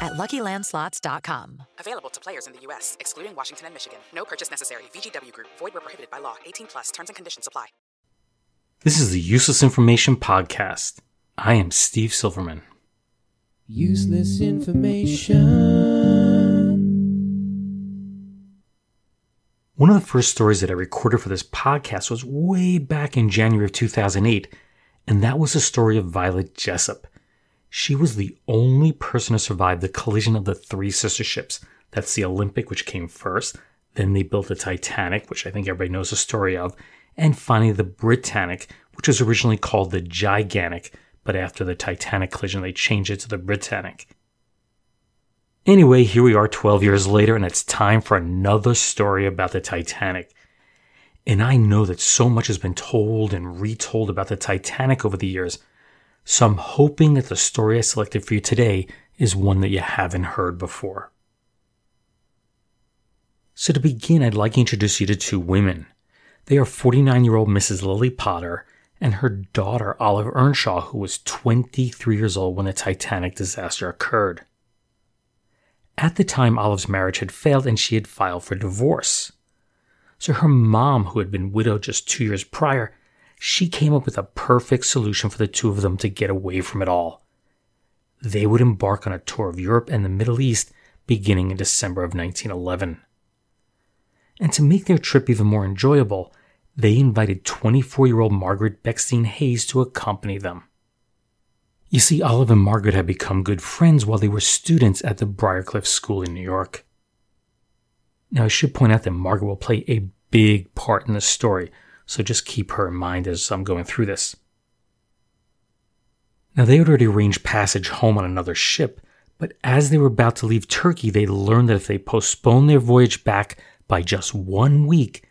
at LuckyLandSlots.com. Available to players in the U.S., excluding Washington and Michigan. No purchase necessary. VGW Group. Void where prohibited by law. 18+. Terms and conditions apply. This is the Useless Information Podcast. I am Steve Silverman. Useless information. One of the first stories that I recorded for this podcast was way back in January of 2008, and that was the story of Violet Jessup. She was the only person to survive the collision of the three sister ships. That's the Olympic, which came first, then they built the Titanic, which I think everybody knows the story of, and finally the Britannic, which was originally called the Gigantic, but after the Titanic collision, they changed it to the Britannic. Anyway, here we are 12 years later, and it's time for another story about the Titanic. And I know that so much has been told and retold about the Titanic over the years, so I'm hoping that the story I selected for you today is one that you haven't heard before. So to begin, I'd like to introduce you to two women. They are 49-year-old Mrs. Lily Potter and her daughter Olive Earnshaw, who was 23 years old when the Titanic disaster occurred. At the time, Olive's marriage had failed and she had filed for divorce. So her mom, who had been widowed just 2 years prior, she came up with a perfect solution for the two of them to get away from it all. They would embark on a tour of Europe and the Middle East beginning in December of 1911. And to make their trip even more enjoyable, they invited 24-year-old Margaret Bexstein Hayes to accompany them. You see, Olive and Margaret had become good friends while they were students at the Briarcliff School in New York. Now, I should point out that Margaret will play a big part in this story, so just keep her in mind as I'm going through this. Now, they had already arranged passage home on another ship, but as they were about to leave Turkey, they learned that if they postponed their voyage back by just 1 week,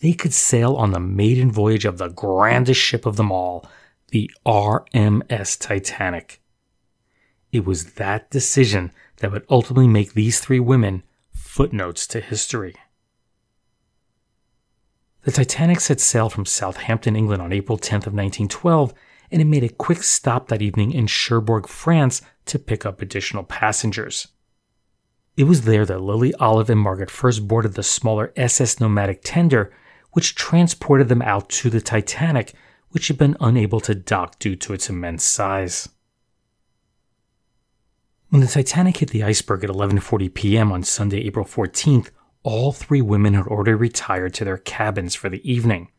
they could sail on the maiden voyage of the grandest ship of them all, the RMS Titanic. It was that decision that would ultimately make these three women footnotes to history. The Titanic set sail from Southampton, England on April 10th of 1912, and it made a quick stop that evening in Cherbourg, France, to pick up additional passengers. It was there that Lily, Olive, and Margaret first boarded the smaller SS Nomadic tender, which transported them out to the Titanic, which had been unable to dock due to its immense size. When the Titanic hit the iceberg at 11:40 p.m. on Sunday, April 14th, all three women had already retired to their cabins for the evening.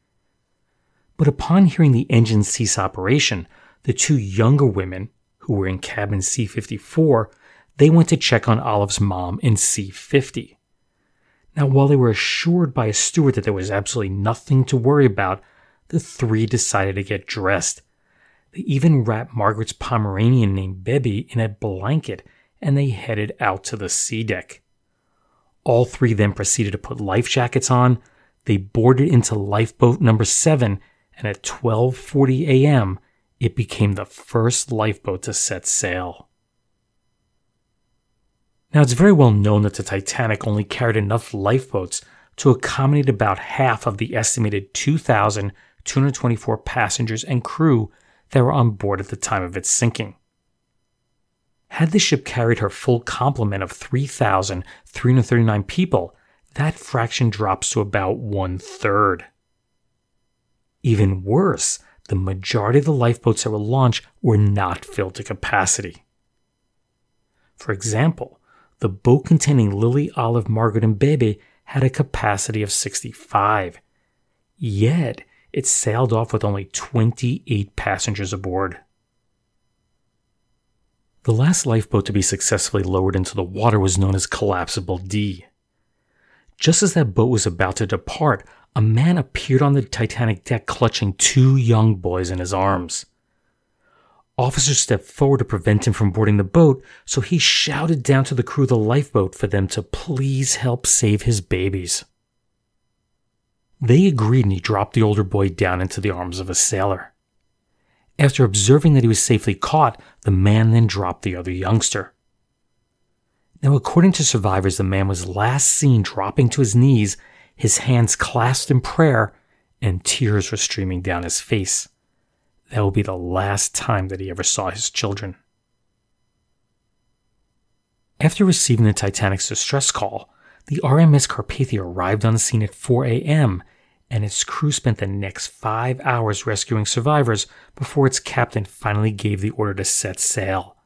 But upon hearing the engine cease operation, the two younger women, who were in cabin C-54, they went to check on Olive's mom in C-50. Now, while they were assured by a steward that there was absolutely nothing to worry about, the three decided to get dressed. They even wrapped Margaret's Pomeranian named Bebby in a blanket, and they headed out to the sea deck. All three then proceeded to put life jackets on. They boarded into lifeboat number 7, and at 12:40 a.m., it became the first lifeboat to set sail. Now, it's very well known that the Titanic only carried enough lifeboats to accommodate about half of the estimated 2,224 passengers and crew that were on board at the time of its sinking. Had the ship carried her full complement of 3,339 people, that fraction drops to about one-third. Even worse, the majority of the lifeboats that were launched were not filled to capacity. For example, the boat containing Lily, Olive, Margaret, and Bebe had a capacity of 65, Yet, it sailed off with only 28 passengers aboard. The last lifeboat to be successfully lowered into the water was known as Collapsible D. Just as that boat was about to depart, a man appeared on the Titanic deck clutching two young boys in his arms. Officers stepped forward to prevent him from boarding the boat, so he shouted down to the crew of the lifeboat for them to please help save his babies. They agreed, and he dropped the older boy down into the arms of a sailor. After observing that he was safely caught, the man then dropped the other youngster. Now, according to survivors, the man was last seen dropping to his knees, his hands clasped in prayer, and tears were streaming down his face. That would be the last time that he ever saw his children. After receiving the Titanic's distress call, the RMS Carpathia arrived on the scene at 4 a.m., and its crew spent the next 5 hours rescuing survivors before its captain finally gave the order to set sail.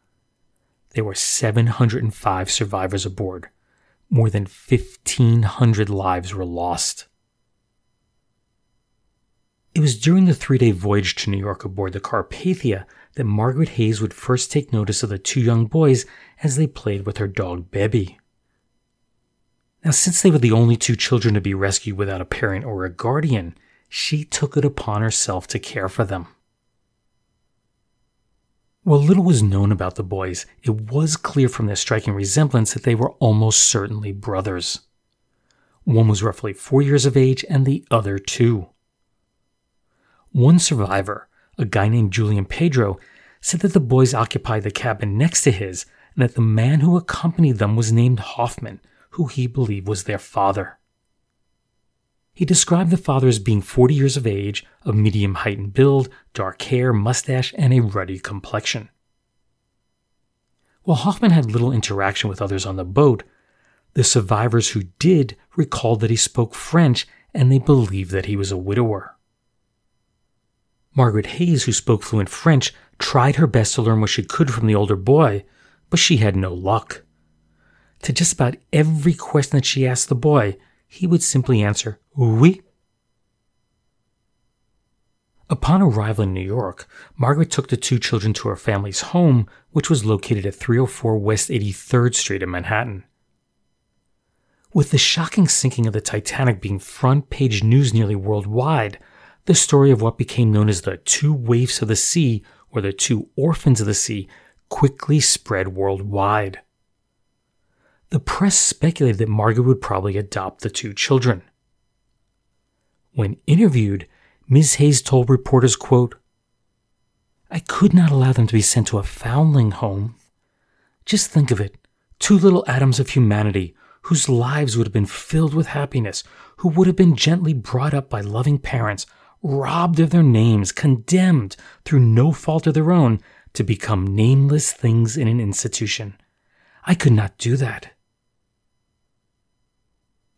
There were 705 survivors aboard. More than 1,500 lives were lost. It was during the three-day voyage to New York aboard the Carpathia that Margaret Hayes would first take notice of the two young boys as they played with her dog Bebby. Now, since they were the only two children to be rescued without a parent or a guardian, she took it upon herself to care for them. While little was known about the boys, it was clear from their striking resemblance that they were almost certainly brothers. One was roughly 4 years of age and the other two. One survivor, a guy named Julian Pedro, said that the boys occupied the cabin next to his and that the man who accompanied them was named Hoffman, who he believed was their father. He described the father as being 40 years of age, of medium height and build, dark hair, mustache, and a ruddy complexion. While Hoffman had little interaction with others on the boat, the survivors who did recalled that he spoke French and they believed that he was a widower. Margaret Hayes, who spoke fluent French, tried her best to learn what she could from the older boy, but she had no luck. To just about every question that she asked the boy, he would simply answer, "Oui." Upon arrival in New York, Margaret took the two children to her family's home, which was located at 304 West 83rd Street in Manhattan. With the shocking sinking of the Titanic being front-page news nearly worldwide, the story of what became known as the Two Waifs of the Sea, or the Two Orphans of the Sea, quickly spread worldwide. The press speculated that Margaret would probably adopt the two children. When interviewed, Ms. Hayes told reporters, quote, "I could not allow them to be sent to a foundling home. Just think of it, two little atoms of humanity, whose lives would have been filled with happiness, who would have been gently brought up by loving parents, robbed of their names, condemned, through no fault of their own, to become nameless things in an institution. I could not do that."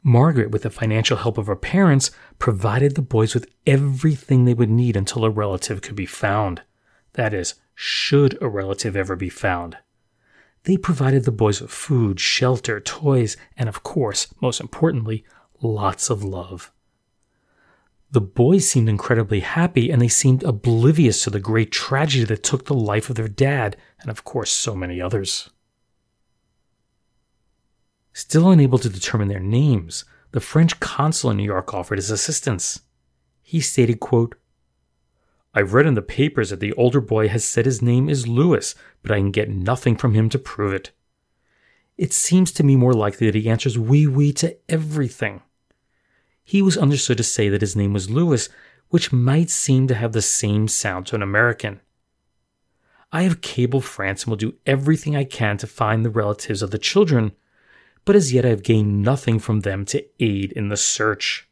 Margaret, with the financial help of her parents, provided the boys with everything they would need until a relative could be found. That is, should a relative ever be found. They provided the boys with food, shelter, toys, and of course, most importantly, lots of love. The boys seemed incredibly happy, and they seemed oblivious to the great tragedy that took the life of their dad, and of course, so many others. Still unable to determine their names, the French consul in New York offered his assistance. He stated, quote, "I've read in the papers that the older boy has said his name is Louis, but I can get nothing from him to prove it. It seems to me more likely that he answers oui to everything." He was understood to say that his name was Louis, which might seem to have the same sound to an American. I have cabled France and will do everything I can to find the relatives of the children, but as yet I have gained nothing from them to aid in the search.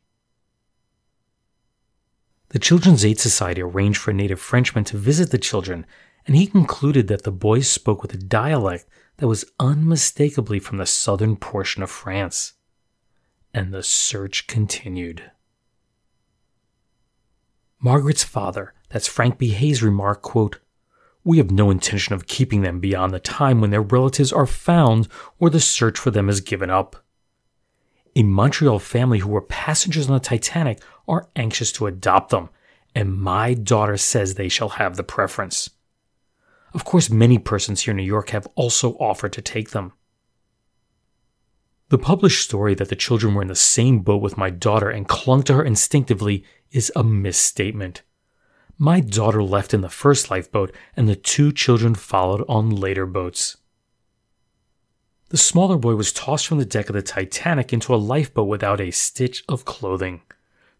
The Children's Aid Society arranged for a native Frenchman to visit the children, and he concluded that the boys spoke with a dialect that was unmistakably from the southern portion of France. And the search continued. Margaret's father, that's Frank B. Hayes, remarked, quote, "We have no intention of keeping them beyond the time when their relatives are found or the search for them is given up. A Montreal family who were passengers on the Titanic are anxious to adopt them, and my daughter says they shall have the preference. Of course, many persons here in New York have also offered to take them. The published story that the children were in the same boat with my daughter and clung to her instinctively is a misstatement. My daughter left in the first lifeboat, and the two children followed on later boats. The smaller boy was tossed from the deck of the Titanic into a lifeboat without a stitch of clothing.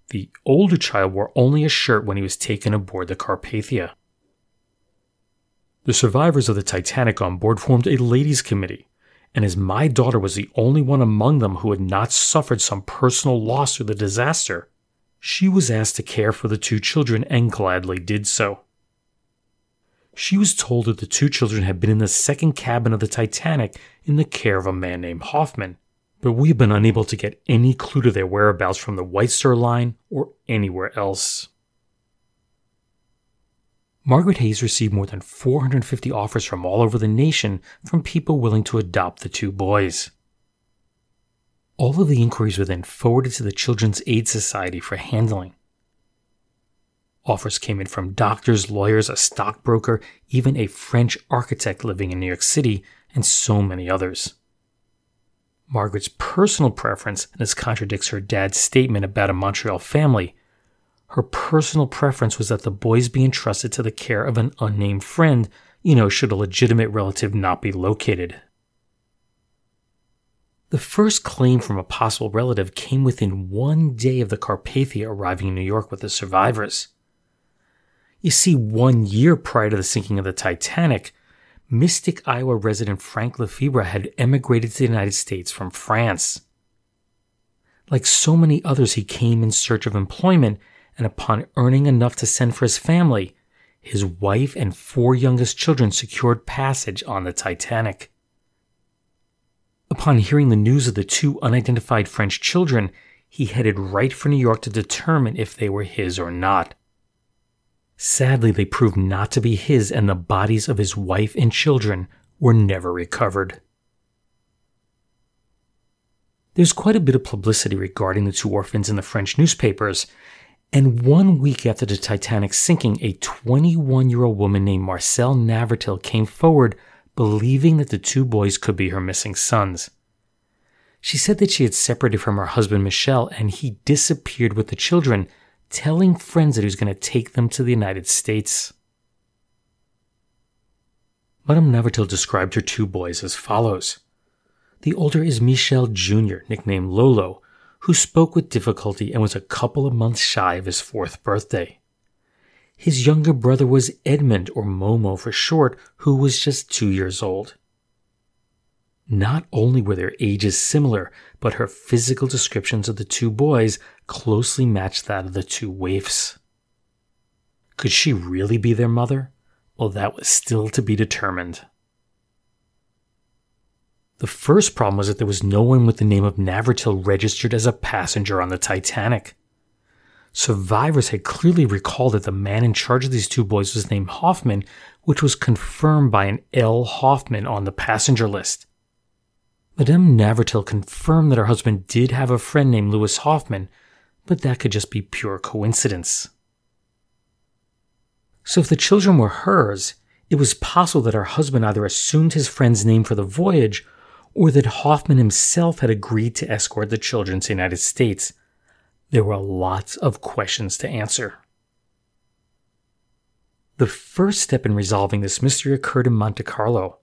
The older child wore only a shirt when he was taken aboard the Carpathia. The survivors of the Titanic on board formed a ladies' committee, and as my daughter was the only one among them who had not suffered some personal loss through the disaster, she was asked to care for the two children and gladly did so. She was told that the two children had been in the second cabin of the Titanic in the care of a man named Hoffman, but we have been unable to get any clue to their whereabouts from the White Star Line or anywhere else. Margaret Hayes received more than 450 offers from all over the nation from people willing to adopt the two boys. All of the inquiries were then forwarded to the Children's Aid Society for handling. Offers came in from doctors, lawyers, a stockbroker, even a French architect living in New York City, and so many others. Margaret's personal preference, and this contradicts her dad's statement about a Montreal family, her personal preference was that the boys be entrusted to the care of an unnamed friend, should a legitimate relative not be located. The first claim from a possible relative came within 1 day of the Carpathia arriving in New York with the survivors. You see, 1 year prior to the sinking of the Titanic, Mystic, Iowa resident Frank Lefebvre had emigrated to the United States from France. Like so many others, he came in search of employment, and upon earning enough to send for his family, his wife and 4 youngest children secured passage on the Titanic. Upon hearing the news of the 2 unidentified French children, he headed right for New York to determine if they were his or not. Sadly, they proved not to be his, and the bodies of his wife and children were never recovered. There's quite a bit of publicity regarding the 2 orphans in the French newspapers, and 1 week after the Titanic sinking, a 21-year-old woman named Marcelle Navratil came forward believing that the 2 boys could be her missing sons. She said that she had separated from her husband Michel and he disappeared with the children, telling friends that he was going to take them to the United States. Madame Navratil described her 2 boys as follows. The older is Michel Jr., nicknamed Lolo, who spoke with difficulty and was a couple of months shy of his 4th birthday. His younger brother was Edmund, or Momo for short, who was just 2 years old. Not only were their ages similar, but her physical descriptions of the 2 boys closely matched that of the 2 waifs. Could she really be their mother? Well, that was still to be determined. The first problem was that there was no one with the name of Navratil registered as a passenger on the Titanic. Survivors had clearly recalled that the man in charge of these 2 boys was named Hoffman, which was confirmed by an L. Hoffman on the passenger list. Madame Navratil confirmed that her husband did have a friend named Louis Hoffman, but that could just be pure coincidence. So if the children were hers, it was possible that her husband either assumed his friend's name for the voyage or that Hoffman himself had agreed to escort the children to the United States. There were lots of questions to answer. The first step in resolving this mystery occurred in Monte Carlo.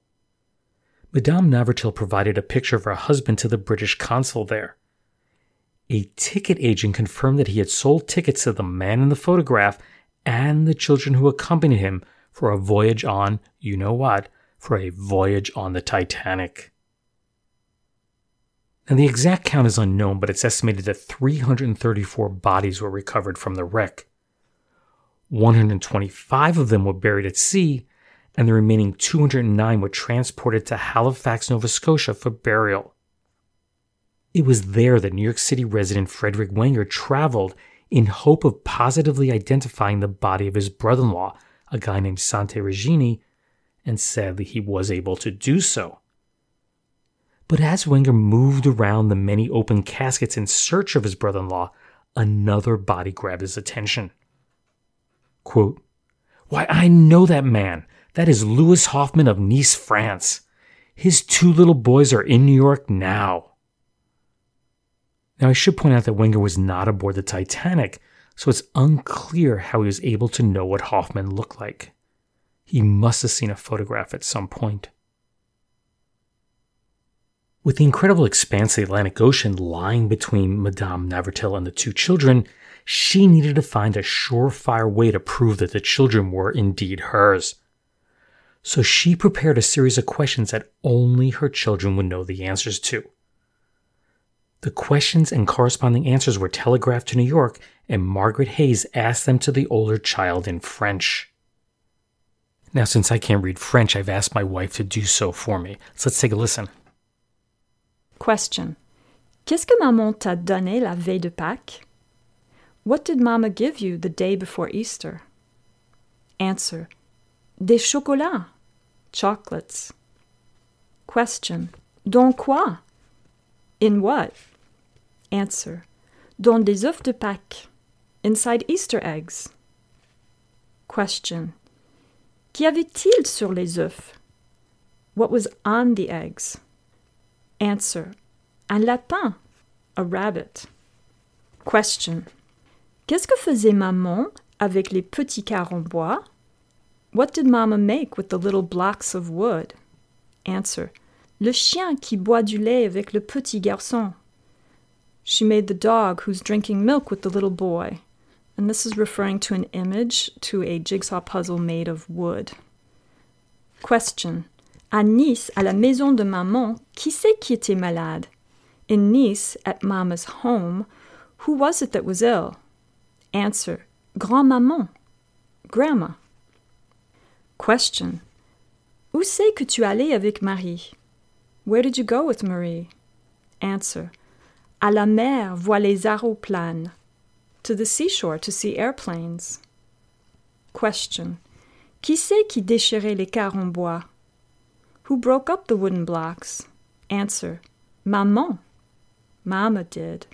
Madame Navratil provided a picture of her husband to the British consul there. A ticket agent confirmed that he had sold tickets to the man in the photograph and the children who accompanied him for a voyage on, for a voyage on the Titanic. And the exact count is unknown, but it's estimated that 334 bodies were recovered from the wreck. 125 of them were buried at sea, and the remaining 209 were transported to Halifax, Nova Scotia for burial. It was there that New York City resident Frederick Wenger traveled in hope of positively identifying the body of his brother-in-law, a guy named Sante Regini, and sadly he was able to do so. But as Wenger moved around the many open caskets in search of his brother-in-law, another body grabbed his attention. Quote, "Why, I know that man. That is Louis Hoffman of Nice, France. His two little boys are in New York now." Now, I should point out that Wenger was not aboard the Titanic, so it's unclear how he was able to know what Hoffman looked like. He must have seen a photograph at some point. With the incredible expanse of the Atlantic Ocean lying between Madame Navratil and the two children, she needed to find a surefire way to prove that the children were indeed hers. So she prepared a series of questions that only her children would know the answers to. The questions and corresponding answers were telegraphed to New York, and Margaret Hayes asked them to the older child in French. Now, since I can't read French, I've asked my wife to do so for me. So let's take a listen. Question. Qu'est-ce que maman t'a donné la veille de Pâques? What did mama give you the day before Easter? Answer. Des chocolats. Chocolates. Question. Dans quoi? In what? Answer. Dans des œufs de Pâques. Inside Easter eggs. Question. Qu'y avait-il sur les œufs? What was on the eggs? Answer. Un lapin. A rabbit. Question. Qu'est-ce que faisait maman avec les petits carrés en bois? What did mama make with the little blocks of wood? Answer. Le chien qui boit du lait avec le petit garçon. She made the dog who's drinking milk with the little boy. And this is referring to an image to a jigsaw puzzle made of wood. Question. À Nice, à la maison de maman, qui c'est qui était malade? In Nice, at mama's home, who was it that was ill? Answer. Grand-maman. Grandma. Question. Où c'est que tu allais avec Marie? Where did you go with Marie? Answer. À la mer, voir les aéroplanes. To the seashore, to see airplanes. Question. Qui c'est qui déchirait les carrés en bois? Who broke up the wooden blocks? Answer. Maman. Mama did.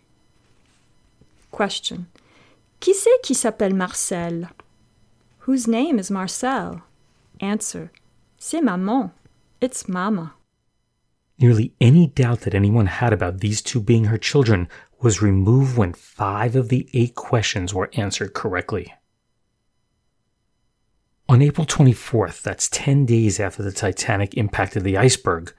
Question. Qui c'est qui s'appelle Marcelle? Whose name is Marcelle? Answer. C'est maman. It's mama. Nearly any doubt that anyone had about these two being her children was removed when 5 of the 8 questions were answered correctly. On April 24th, that's 10 days after the Titanic impacted the iceberg,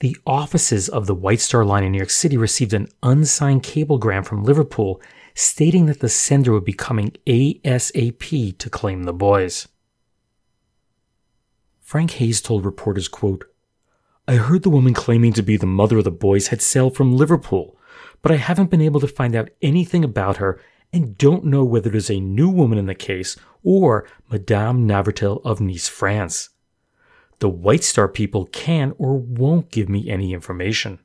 the offices of the White Star Line in New York City received an unsigned cablegram from Liverpool stating that the sender would be coming ASAP to claim the boys. Frank Hayes told reporters, quote, "I heard the woman claiming to be the mother of the boys had sailed from Liverpool, but I haven't been able to find out anything about her and don't know whether it is a new woman in the case or Madame Navratil of Nice, France. The White Star people can or won't give me any information."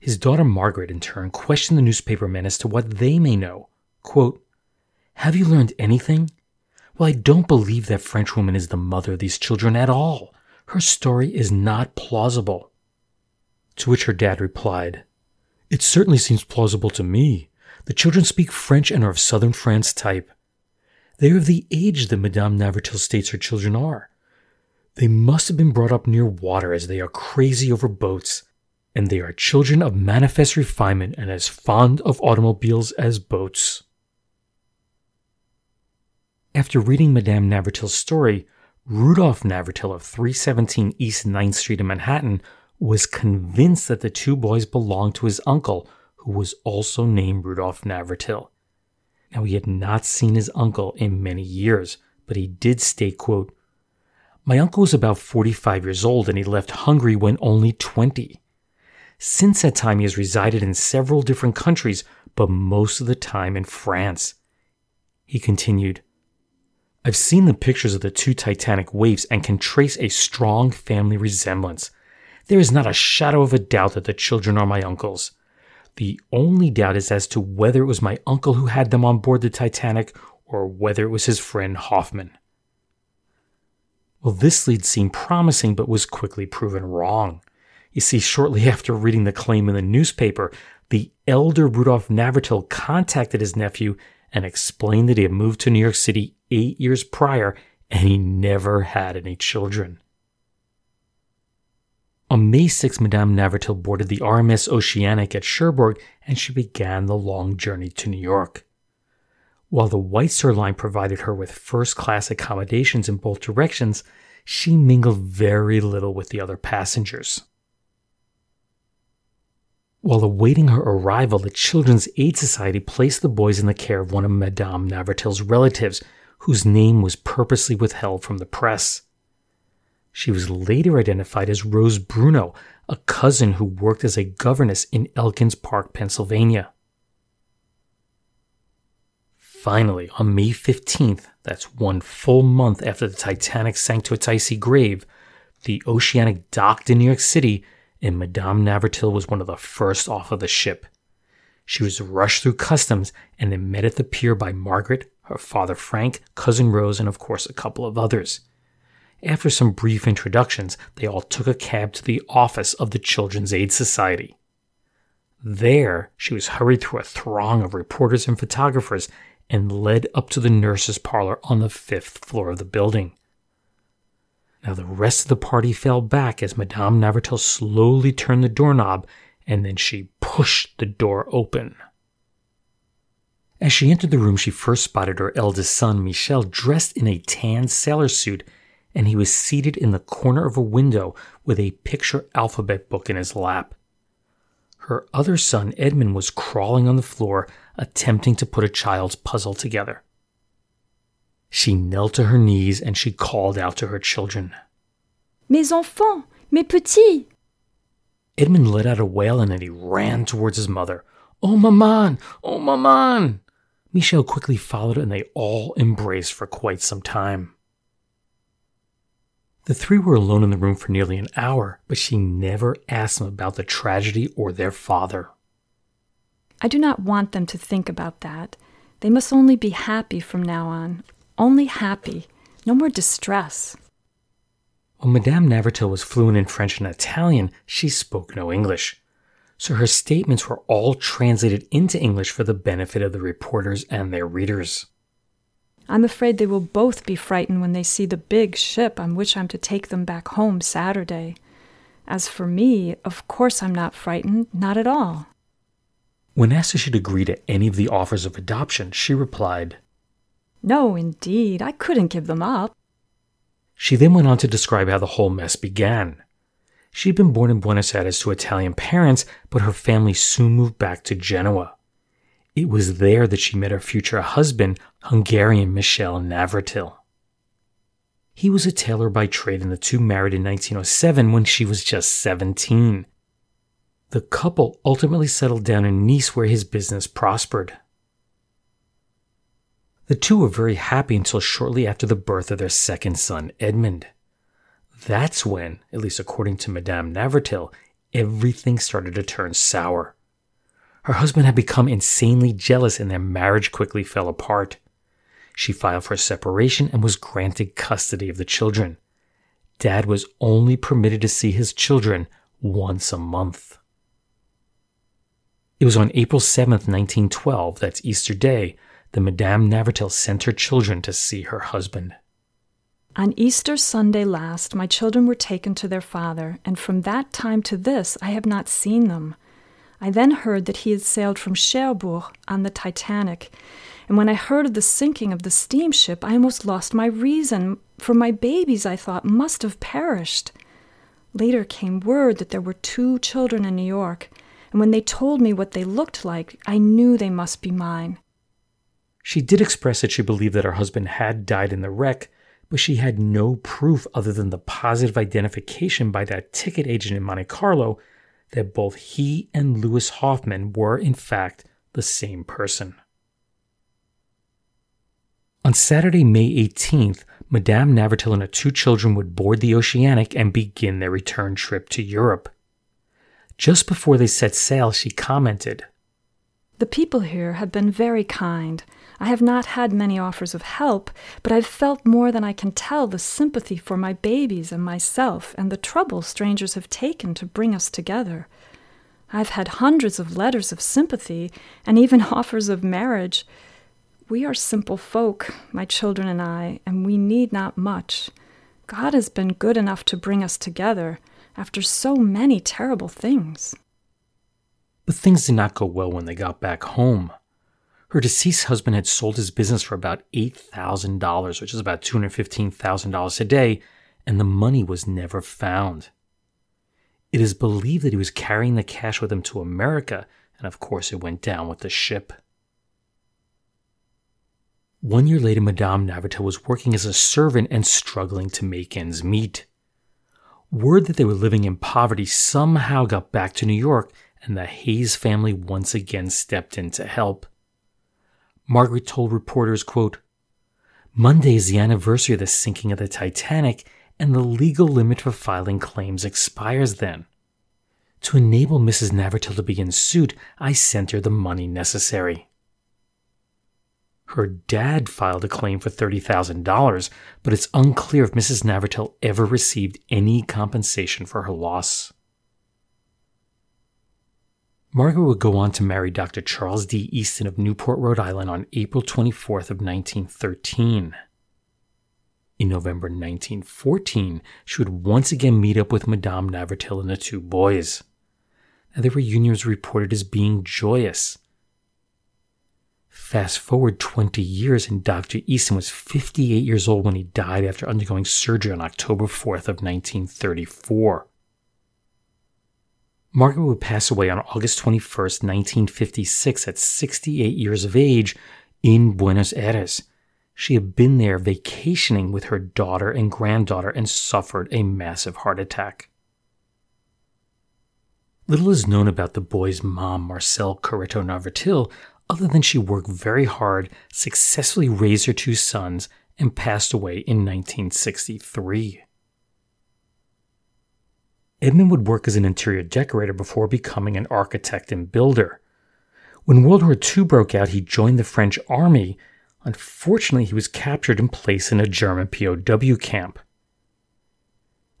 His daughter Margaret, in turn, questioned the newspaper men as to what they may know. Quote, "Have you learned anything? Well, I don't believe that French woman is the mother of these children at all. Her story is not plausible." To which her dad replied, "It certainly seems plausible to me. The children speak French and are of southern France type. They are of the age that Madame Navratil states her children are. They must have been brought up near water as they are crazy over boats, and they are children of manifest refinement and as fond of automobiles as boats." After reading Madame Navratil's story, Rudolph Navratil of 317 East 9th Street in Manhattan was convinced that the two boys belonged to his uncle, who was also named Rudolph Navratil. Now, he had not seen his uncle in many years, but he did state, quote, "My uncle was about 45 years old and he left Hungary when only 20. Since that time, he has resided in several different countries, but most of the time in France." He continued, "I've seen the pictures of the two Titanic waifs and can trace a strong family resemblance. There is not a shadow of a doubt that the children are my uncle's. The only doubt is as to whether it was my uncle who had them on board the Titanic or whether it was his friend Hoffman." Well, this lead seemed promising but was quickly proven wrong. You see, shortly after reading the claim in the newspaper, the elder Rudolf Navratil contacted his nephew and explained that he had moved to New York City 8 years prior and he never had any children. On May 6, Madame Navratil boarded the RMS Oceanic at Cherbourg and she began the long journey to New York. While the White Star Line provided her with first-class accommodations in both directions, she mingled very little with the other passengers. While awaiting her arrival, the Children's Aid Society placed the boys in the care of one of Madame Navratil's relatives, whose name was purposely withheld from the press. She was later identified as Rose Bruno, a cousin who worked as a governess in Elkins Park, Pennsylvania. Finally, on May 15th, that's one full month after the Titanic sank to its icy grave, the Oceanic docked in New York City, and Madame Navratil was one of the first off of the ship. She was rushed through customs and then met at the pier by Margaret, her father Frank, cousin Rose, and of course a couple of others. After some brief introductions, they all took a cab to the office of the Children's Aid Society. There, she was hurried through a throng of reporters and photographers and led up to the nurse's parlor on the 5th floor of the building. Now the rest of the party fell back as Madame Navratil slowly turned the doorknob, and then she pushed the door open. As she entered the room, she first spotted her eldest son, Michel, dressed in a tan sailor suit, and he was seated in the corner of a window with a picture alphabet book in his lap. Her other son, Edmund, was crawling on the floor, attempting to put a child's puzzle together. She knelt to her knees and she called out to her children. Mes enfants, mes petits! Edmund let out a wail and then he ran towards his mother. Oh, maman! Oh, maman! Michel quickly followed and they all embraced for quite some time. The three were alone in the room for nearly an hour, but she never asked them about the tragedy or their father. I do not want them to think about that. They must only be happy from now on. Only happy. No more distress. While Madame Navratil was fluent in French and Italian, she spoke no English. So her statements were all translated into English for the benefit of the reporters and their readers. I'm afraid they will both be frightened when they see the big ship on which I'm to take them back home Saturday. As for me, of course I'm not frightened, not at all. When asked if she'd agree to any of the offers of adoption, she replied, No, indeed, I couldn't give them up. She then went on to describe how the whole mess began. She'd been born in Buenos Aires to Italian parents, but her family soon moved back to Genoa. It was there that she met her future husband, Hungarian Michel Navratil. He was a tailor by trade and the two married in 1907 when she was just 17. The couple ultimately settled down in Nice where his business prospered. The two were very happy until shortly after the birth of their second son, Edmund. That's when, at least according to Madame Navratil, everything started to turn sour. Her husband had become insanely jealous and their marriage quickly fell apart. She filed for separation and was granted custody of the children. Dad was only permitted to see his children once a month. It was on April 7th, 1912, that's Easter Day, that Madame Navratil sent her children to see her husband. On Easter Sunday last, my children were taken to their father, and from that time to this I have not seen them. I then heard that he had sailed from Cherbourg on the Titanic, and when I heard of the sinking of the steamship, I almost lost my reason, for my babies, I thought, must have perished. Later came word that there were two children in New York, and when they told me what they looked like, I knew they must be mine. She did express that she believed that her husband had died in the wreck, but she had no proof other than the positive identification by that ticket agent in Monte Carlo that both he and Louis Hoffman were, in fact, the same person. On Saturday, May 18th, Madame Navratil and her two children would board the Oceanic and begin their return trip to Europe. Just before they set sail, she commented, The people here have been very kind. I have not had many offers of help, but I've felt more than I can tell the sympathy for my babies and myself and the trouble strangers have taken to bring us together. I've had hundreds of letters of sympathy and even offers of marriage. We are simple folk, my children and I, and we need not much. God has been good enough to bring us together after so many terrible things. But things did not go well when they got back home. Her deceased husband had sold his business for about $8,000, which is about $215,000 today, and the money was never found. It is believed that he was carrying the cash with him to America, and of course it went down with the ship. 1 year later, Madame Navratil was working as a servant and struggling to make ends meet. Word that they were living in poverty somehow got back to New York, and the Hayes family once again stepped in to help. Margaret told reporters, quote, "Monday is the anniversary of the sinking of the Titanic, and the legal limit for filing claims expires then. To enable Mrs. Navratil to begin suit, I sent her the money necessary." Her dad filed a claim for $30,000, but it's unclear if Mrs. Navratil ever received any compensation for her loss. Margaret would go on to marry Dr. Charles D. Easton of Newport, Rhode Island on April 24th of 1913. In November 1914, she would once again meet up with Madame Navratil and the two boys. Now, their reunion was reported as being joyous. Fast forward 20 years and Dr. Easton was 58 years old when he died after undergoing surgery on October 4th of 1934. Margaret would pass away on August 21st, 1956 at 68 years of age in Buenos Aires. She had been there vacationing with her daughter and granddaughter and suffered a massive heart attack. Little is known about the boy's mom, Marcela Carreto Navratil, other than she worked very hard, successfully raised her two sons, and passed away in 1963. Edmund would work as an interior decorator before becoming an architect and builder. When World War II broke out, he joined the French army. Unfortunately, he was captured and placed in a German POW camp.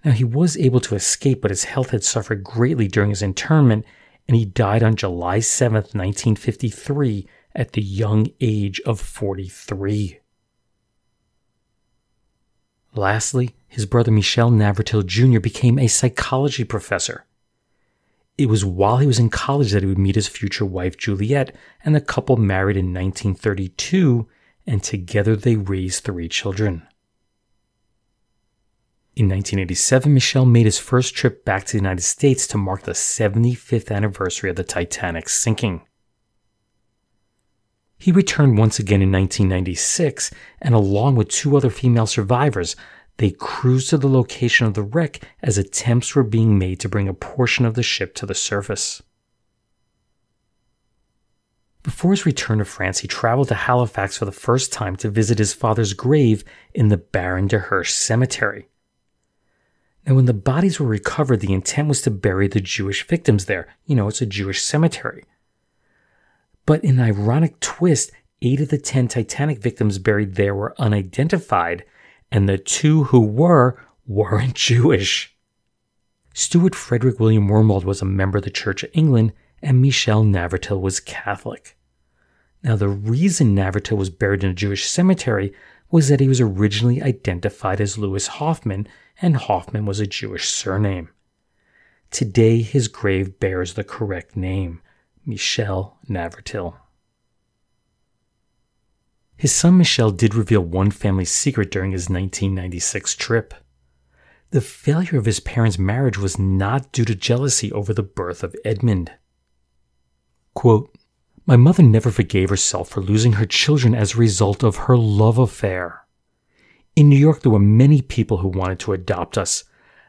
Now, he was able to escape, but his health had suffered greatly during his internment, and he died on July 7th, 1953, at the young age of 43. Lastly, his brother Michel Navratil Jr. became a psychology professor. It was while he was in college that he would meet his future wife Juliette, and the couple married in 1932, and together they raised three children. In 1987, Michel made his first trip back to the United States to mark the 75th anniversary of the Titanic's sinking. He returned once again in 1996, and along with two other female survivors, they cruised to the location of the wreck as attempts were being made to bring a portion of the ship to the surface. Before his return to France, he traveled to Halifax for the first time to visit his father's grave in the Baron de Hirsch Cemetery. Now, when the bodies were recovered, the intent was to bury the Jewish victims there. You know, it's a Jewish cemetery. But in an ironic twist, 8 of the 10 Titanic victims buried there were unidentified, and the 2 who were weren't Jewish. Stuart Frederick William Wormald was a member of the Church of England, and Michel Navratil was Catholic. Now, the reason Navratil was buried in a Jewish cemetery was that he was originally identified as Louis Hoffman, and Hoffman was a Jewish surname. Today, his grave bears the correct name, Michel Navratil. His son Michel did reveal one family secret during his 1996 trip. The failure of his parents' marriage was not due to jealousy over the birth of Edmund. Quote, "My mother never forgave herself for losing her children as a result of her love affair. In New York, there were many people who wanted to adopt us.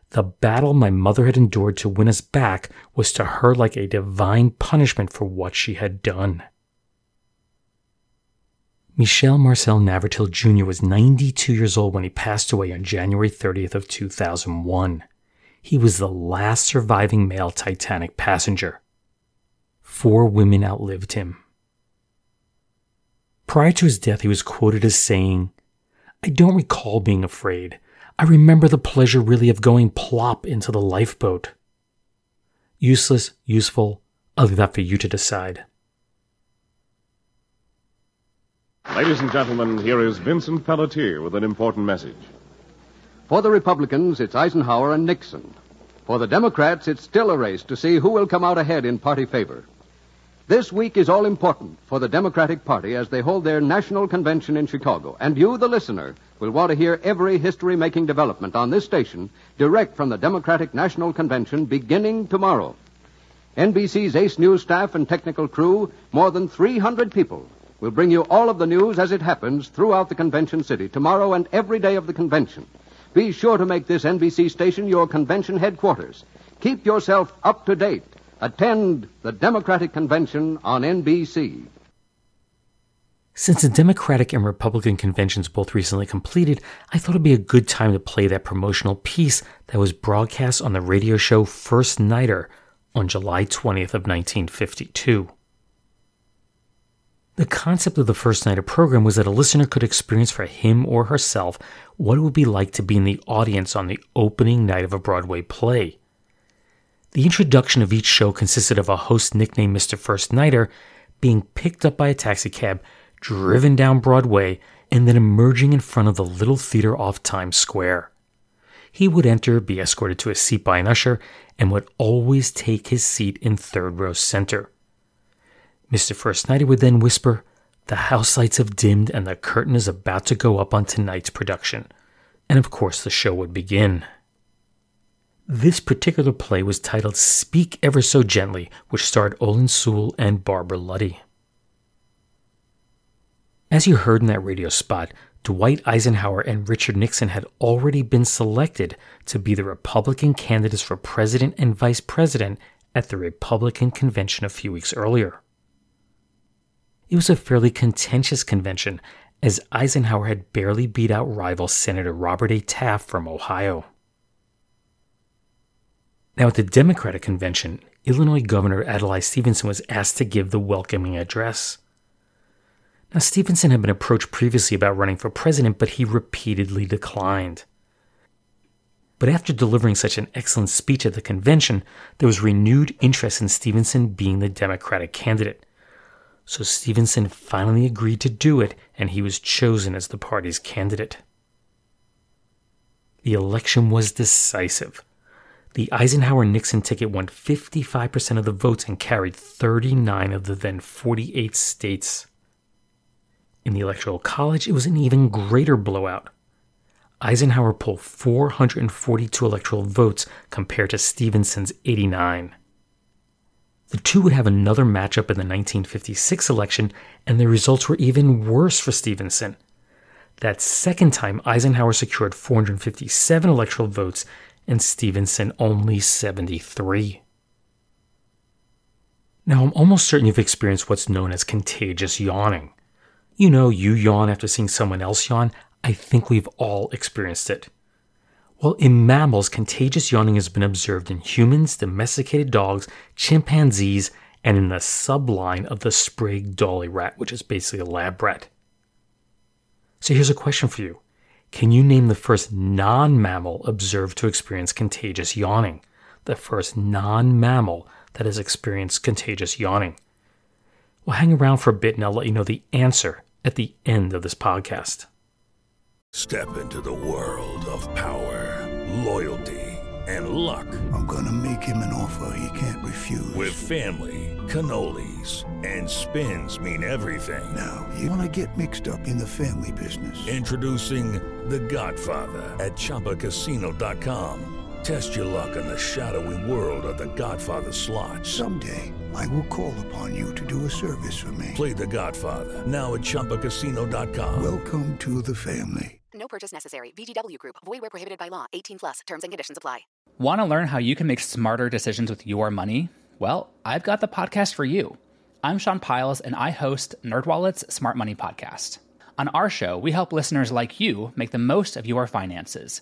The battle my mother had endured to win us back was to her like a divine punishment for what she had done." Michel Marcel Navratil Jr. was 92 years old when he passed away on January 30th of 2001. He was the last surviving male Titanic passenger. 4 women outlived him. Prior to his death, he was quoted as saying, "I don't recall being afraid. I remember the pleasure really of going plop into the lifeboat." Useless, useful, I'll leave that for you to decide. Ladies and gentlemen, here is Vincent Pelletier with an important message. For the Republicans, it's Eisenhower and Nixon. For the Democrats, it's still a race to see who will come out ahead in party favor. This week is all important for the Democratic Party as they hold their national convention in Chicago. And you, the listener, will want to hear every history-making development on this station direct from the Democratic National Convention beginning tomorrow. NBC's Ace News staff and technical crew, more than 300 people, will bring you all of the news as it happens throughout the convention city tomorrow and every day of the convention. Be sure to make this NBC station your convention headquarters. Keep yourself up to date. Attend the Democratic Convention on NBC. Since the Democratic and Republican conventions both recently completed, I thought it'd be a good time to play that promotional piece that was broadcast on the radio show First Nighter on July 20th of 1952. The concept of the First Nighter program was that a listener could experience for him or herself what it would be like to be in the audience on the opening night of a Broadway play. The introduction of each show consisted of a host nicknamed Mr. First Nighter being picked up by a taxicab, driven down Broadway, and then emerging in front of the little theater off Times Square. He would enter, be escorted to a seat by an usher, and would always take his seat in third row center. Mr. First Nighter would then whisper, "The house lights have dimmed and the curtain is about to go up on tonight's production." And of course the show would begin. This particular play was titled Speak Ever So Gently, which starred Olin Sewell and Barbara Luddy. As you heard in that radio spot, Dwight Eisenhower and Richard Nixon had already been selected to be the Republican candidates for president and vice president at the Republican convention a few weeks earlier. It was a fairly contentious convention, as Eisenhower had barely beat out rival Senator Robert A. Taft from Ohio. Now at the Democratic convention, Illinois Governor Adlai Stevenson was asked to give the welcoming address. Now, Stevenson had been approached previously about running for president, but he repeatedly declined. But after delivering such an excellent speech at the convention, there was renewed interest in Stevenson being the Democratic candidate. So Stevenson finally agreed to do it, and he was chosen as the party's candidate. The election was decisive. The Eisenhower-Nixon ticket won 55% of the votes and carried 39 of the then 48 states. In the Electoral College, it was an even greater blowout. Eisenhower pulled 442 electoral votes compared to Stevenson's 89. The two would have another matchup in the 1956 election, and the results were even worse for Stevenson. That second time, Eisenhower secured 457 electoral votes, and Stevenson only 73. Now, I'm almost certain you've experienced what's known as contagious yawning. You know, you yawn after seeing someone else yawn. I think we've all experienced it. Well, in mammals, contagious yawning has been observed in humans, domesticated dogs, chimpanzees, and in the subline of the Sprague Dolly rat, which is basically a lab rat. So here's a question for you. Can you name the first non-mammal observed to experience contagious yawning? The first non-mammal that has experienced contagious yawning? Well, hang around for a bit and I'll let you know the answer at the end of this podcast. Step into the world of power, loyalty, and luck. I'm going to make him an offer he can't refuse. With family, cannolis, and spins mean everything. Now, you want to get mixed up in the family business. Introducing The Godfather at ChompaCasino.com. Test your luck in the shadowy world of The Godfather slot. Someday, I will call upon you to do a service for me. Play The Godfather now at ChompaCasino.com. Welcome to the family. No purchase necessary. VGW Group. Void where prohibited by law. 18+. Terms and conditions apply. Want to learn how you can make smarter decisions with your money? Well, I've got the podcast for you. I'm Sean Piles, and I host NerdWallet's Smart Money Podcast. On our show, we help listeners like you make the most of your finances.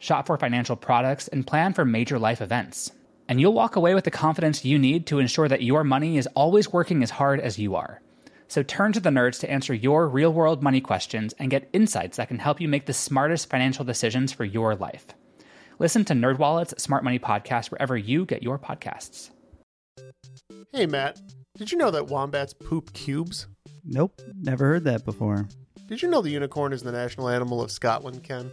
shop for financial products, and plan for major life events. And you'll walk away with the confidence you need to ensure that your money is always working as hard as you are. So turn to the Nerds to answer your real-world money questions and get insights that can help you make the smartest financial decisions for your life. Listen to NerdWallet's Smart Money Podcast wherever you get your podcasts. Hey, Matt. Did you know that wombats poop cubes? Nope, never heard that before. Did you know the unicorn is the national animal of Scotland, Ken?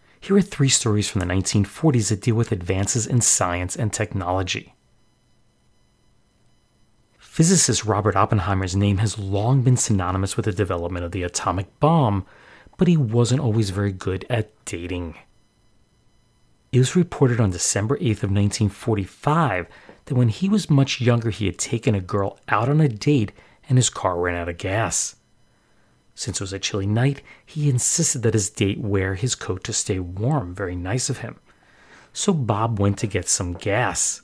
here are three stories from the 1940s that deal with advances in science and technology. Physicist Robert Oppenheimer's name has long been synonymous with the development of the atomic bomb, but he wasn't always very good at dating. It was reported on December 8th of 1945 that when he was much younger, he had taken a girl out on a date and his car ran out of gas. Since it was a chilly night, he insisted that his date wear his coat to stay warm. Very nice of him. So Bob went to get some gas.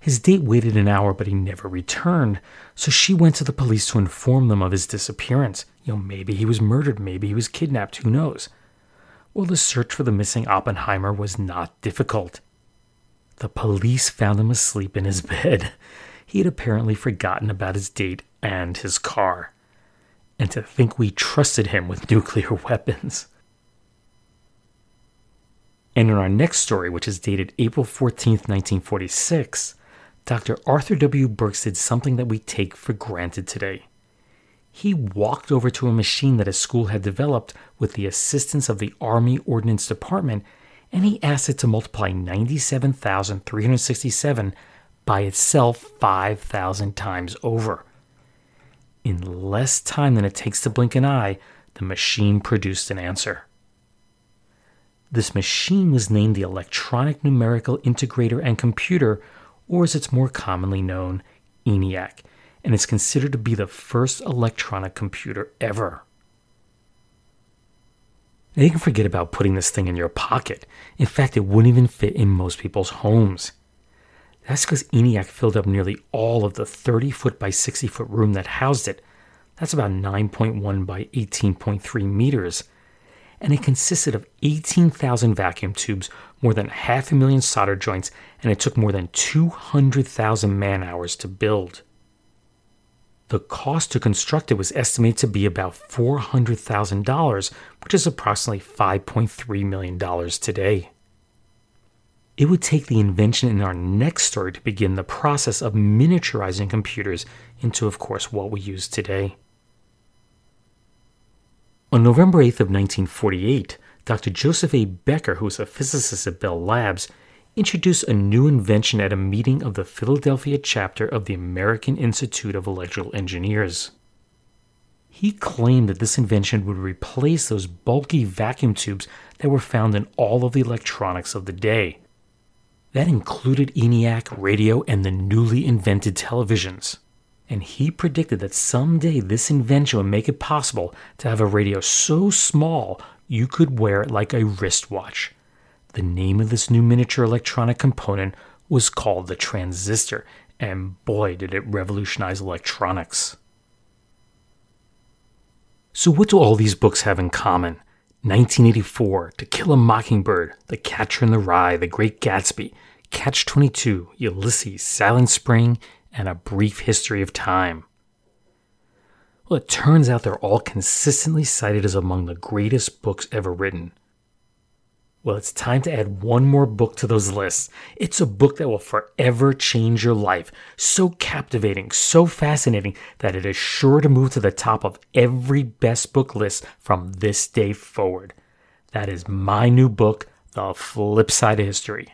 His date waited an hour, but he never returned, so she went to the police to inform them of his disappearance. Maybe he was murdered, maybe he was kidnapped, who knows? Well, the search for the missing Oppenheimer was not difficult. The police found him asleep in his bed. He had apparently forgotten about his date and his car. And to think we trusted him with nuclear weapons. And in our next story, which is dated April 14th, 1946, Dr. Arthur W. Burks did something that we take for granted today. He walked over to a machine that his school had developed with the assistance of the Army Ordnance Department, and he asked it to multiply 97,367 by itself 5,000 times over. In less time than it takes to blink an eye, the machine produced an answer. This machine was named the Electronic Numerical Integrator and Computer, or as it's more commonly known, ENIAC, and is considered to be the first electronic computer ever. Now you can forget about putting this thing in your pocket. In fact, it wouldn't even fit in most people's homes. That's because ENIAC filled up nearly all of the 30-foot by 60-foot room that housed it. That's about 9.1 by 18.3 meters. And it consisted of 18,000 vacuum tubes, more than 500,000 solder joints, and it took more than 200,000 man-hours to build. The cost to construct it was estimated to be about $400,000, which is approximately $5.3 million today. It would take the invention in our next story to begin the process of miniaturizing computers into, of course, what we use today. On November 8th of 1948, Dr. Joseph A. Becker, who was a physicist at Bell Labs, introduced a new invention at a meeting of the Philadelphia chapter of the American Institute of Electrical Engineers. He claimed that this invention would replace those bulky vacuum tubes that were found in all of the electronics of the day. That included ENIAC, radio, and the newly invented televisions. And he predicted that someday this invention would make it possible to have a radio so small you could wear it like a wristwatch. The name of this new miniature electronic component was called the transistor, and boy did it revolutionize electronics. So what do all these books have in common? 1984, To Kill a Mockingbird, The Catcher in the Rye, The Great Gatsby, Catch-22, Ulysses, Silent Spring, and A Brief History of Time. Well, it turns out they're all consistently cited as among the greatest books ever written. Well, it's time to add one more book to those lists. It's a book that will forever change your life. So captivating, so fascinating, that it is sure to move to the top of every best book list from this day forward. That is my new book, The Flip Side of History.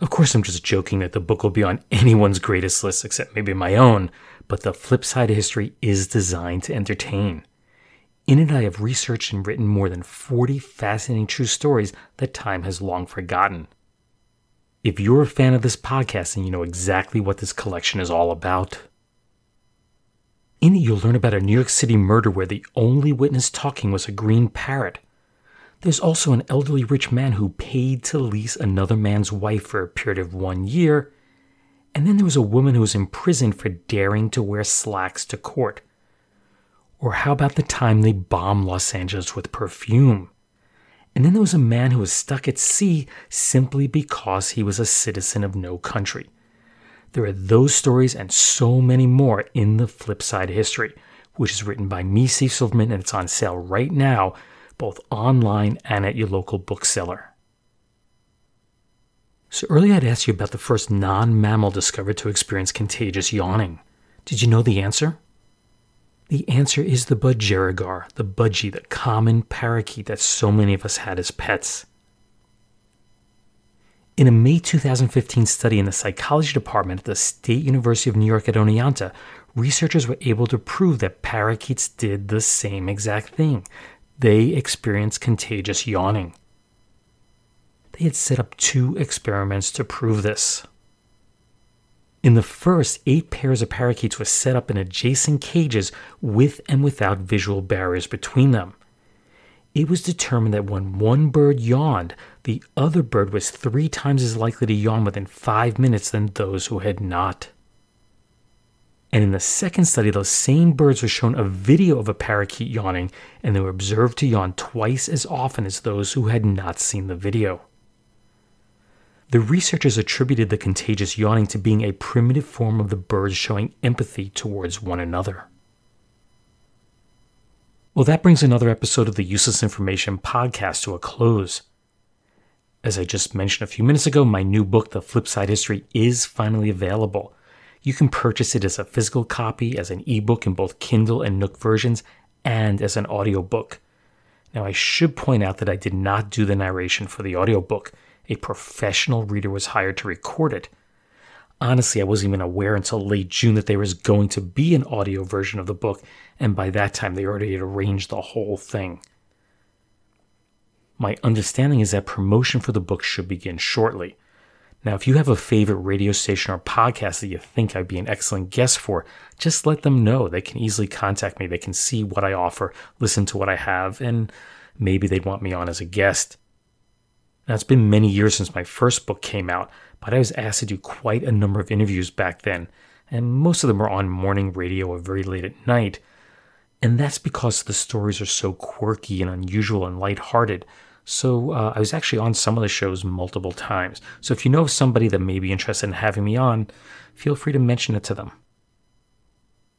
Of course, I'm just joking that the book will be on anyone's greatest list except maybe my own, but The Flip Side of History is designed to entertain. In it, I have researched and written more than 40 fascinating true stories that time has long forgotten. If you're a fan of this podcast, then you know exactly what this collection is all about. In it, you'll learn about a New York City murder where the only witness talking was a green parrot. There's also an elderly rich man who paid to lease another man's wife for a period of 1 year. And then there was a woman who was imprisoned for daring to wear slacks to court. Or how about the time they bombed Los Angeles with perfume? And then there was a man who was stuck at sea simply because he was a citizen of no country. There are those stories and so many more in The Flip Side of History, which is written by me, Steve Silverman, and it's on sale right now, both online and at your local bookseller. So earlier I'd asked you about the first non-mammal discovered to experience contagious yawning. Did you know the answer? The answer is the budgerigar, the budgie, the common parakeet that so many of us had as pets. In a May 2015 study in the psychology department at the State University of New York at Oneonta, researchers were able to prove that parakeets did the same exact thing. They experienced contagious yawning. They had set up 2 experiments to prove this. In the first, 8 pairs of parakeets were set up in adjacent cages with and without visual barriers between them. It was determined that when one bird yawned, the other bird was 3 times as likely to yawn within 5 minutes than those who had not. And in the second study, those same birds were shown a video of a parakeet yawning, and they were observed to yawn twice as often as those who had not seen the video. The researchers attributed the contagious yawning to being a primitive form of the birds showing empathy towards one another. Well, that brings another episode of the Useless Information podcast to a close. As I just mentioned a few minutes ago, my new book, The Flip Side History, is finally available. You can purchase it as a physical copy, as an ebook in both Kindle and Nook versions, and as an audiobook. Now, I should point out that I did not do the narration for the audiobook. A professional reader was hired to record it. Honestly, I wasn't even aware until late June that there was going to be an audio version of the book, and by that time they already had arranged the whole thing. My understanding is that promotion for the book should begin shortly. Now, if you have a favorite radio station or podcast that you think I'd be an excellent guest for, just let them know. They can easily contact me. They can see what I offer, listen to what I have, and maybe they'd want me on as a guest. Now, it's been many years since my first book came out, but I was asked to do quite a number of interviews back then, and most of them were on morning radio or very late at night. And that's because the stories are so quirky and unusual and lighthearted. So I was actually on some of the shows multiple times. So if you know of somebody that may be interested in having me on, feel free to mention it to them.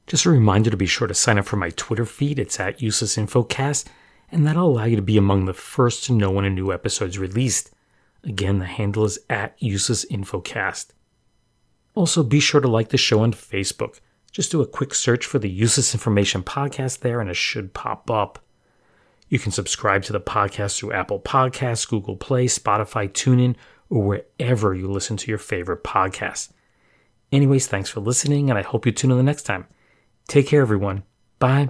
Just a reminder to be sure to sign up for my Twitter feed. It's at UselessInfocast, and that'll allow you to be among the first to know when a new episode's released. Again, the handle is at UselessInfocast. Also, be sure to like the show on Facebook. Just do a quick search for the Useless Information Podcast there, and it should pop up. You can subscribe to the podcast through Apple Podcasts, Google Play, Spotify, TuneIn, or wherever you listen to your favorite podcasts. Anyways, thanks for listening, and I hope you tune in the next time. Take care, everyone. Bye.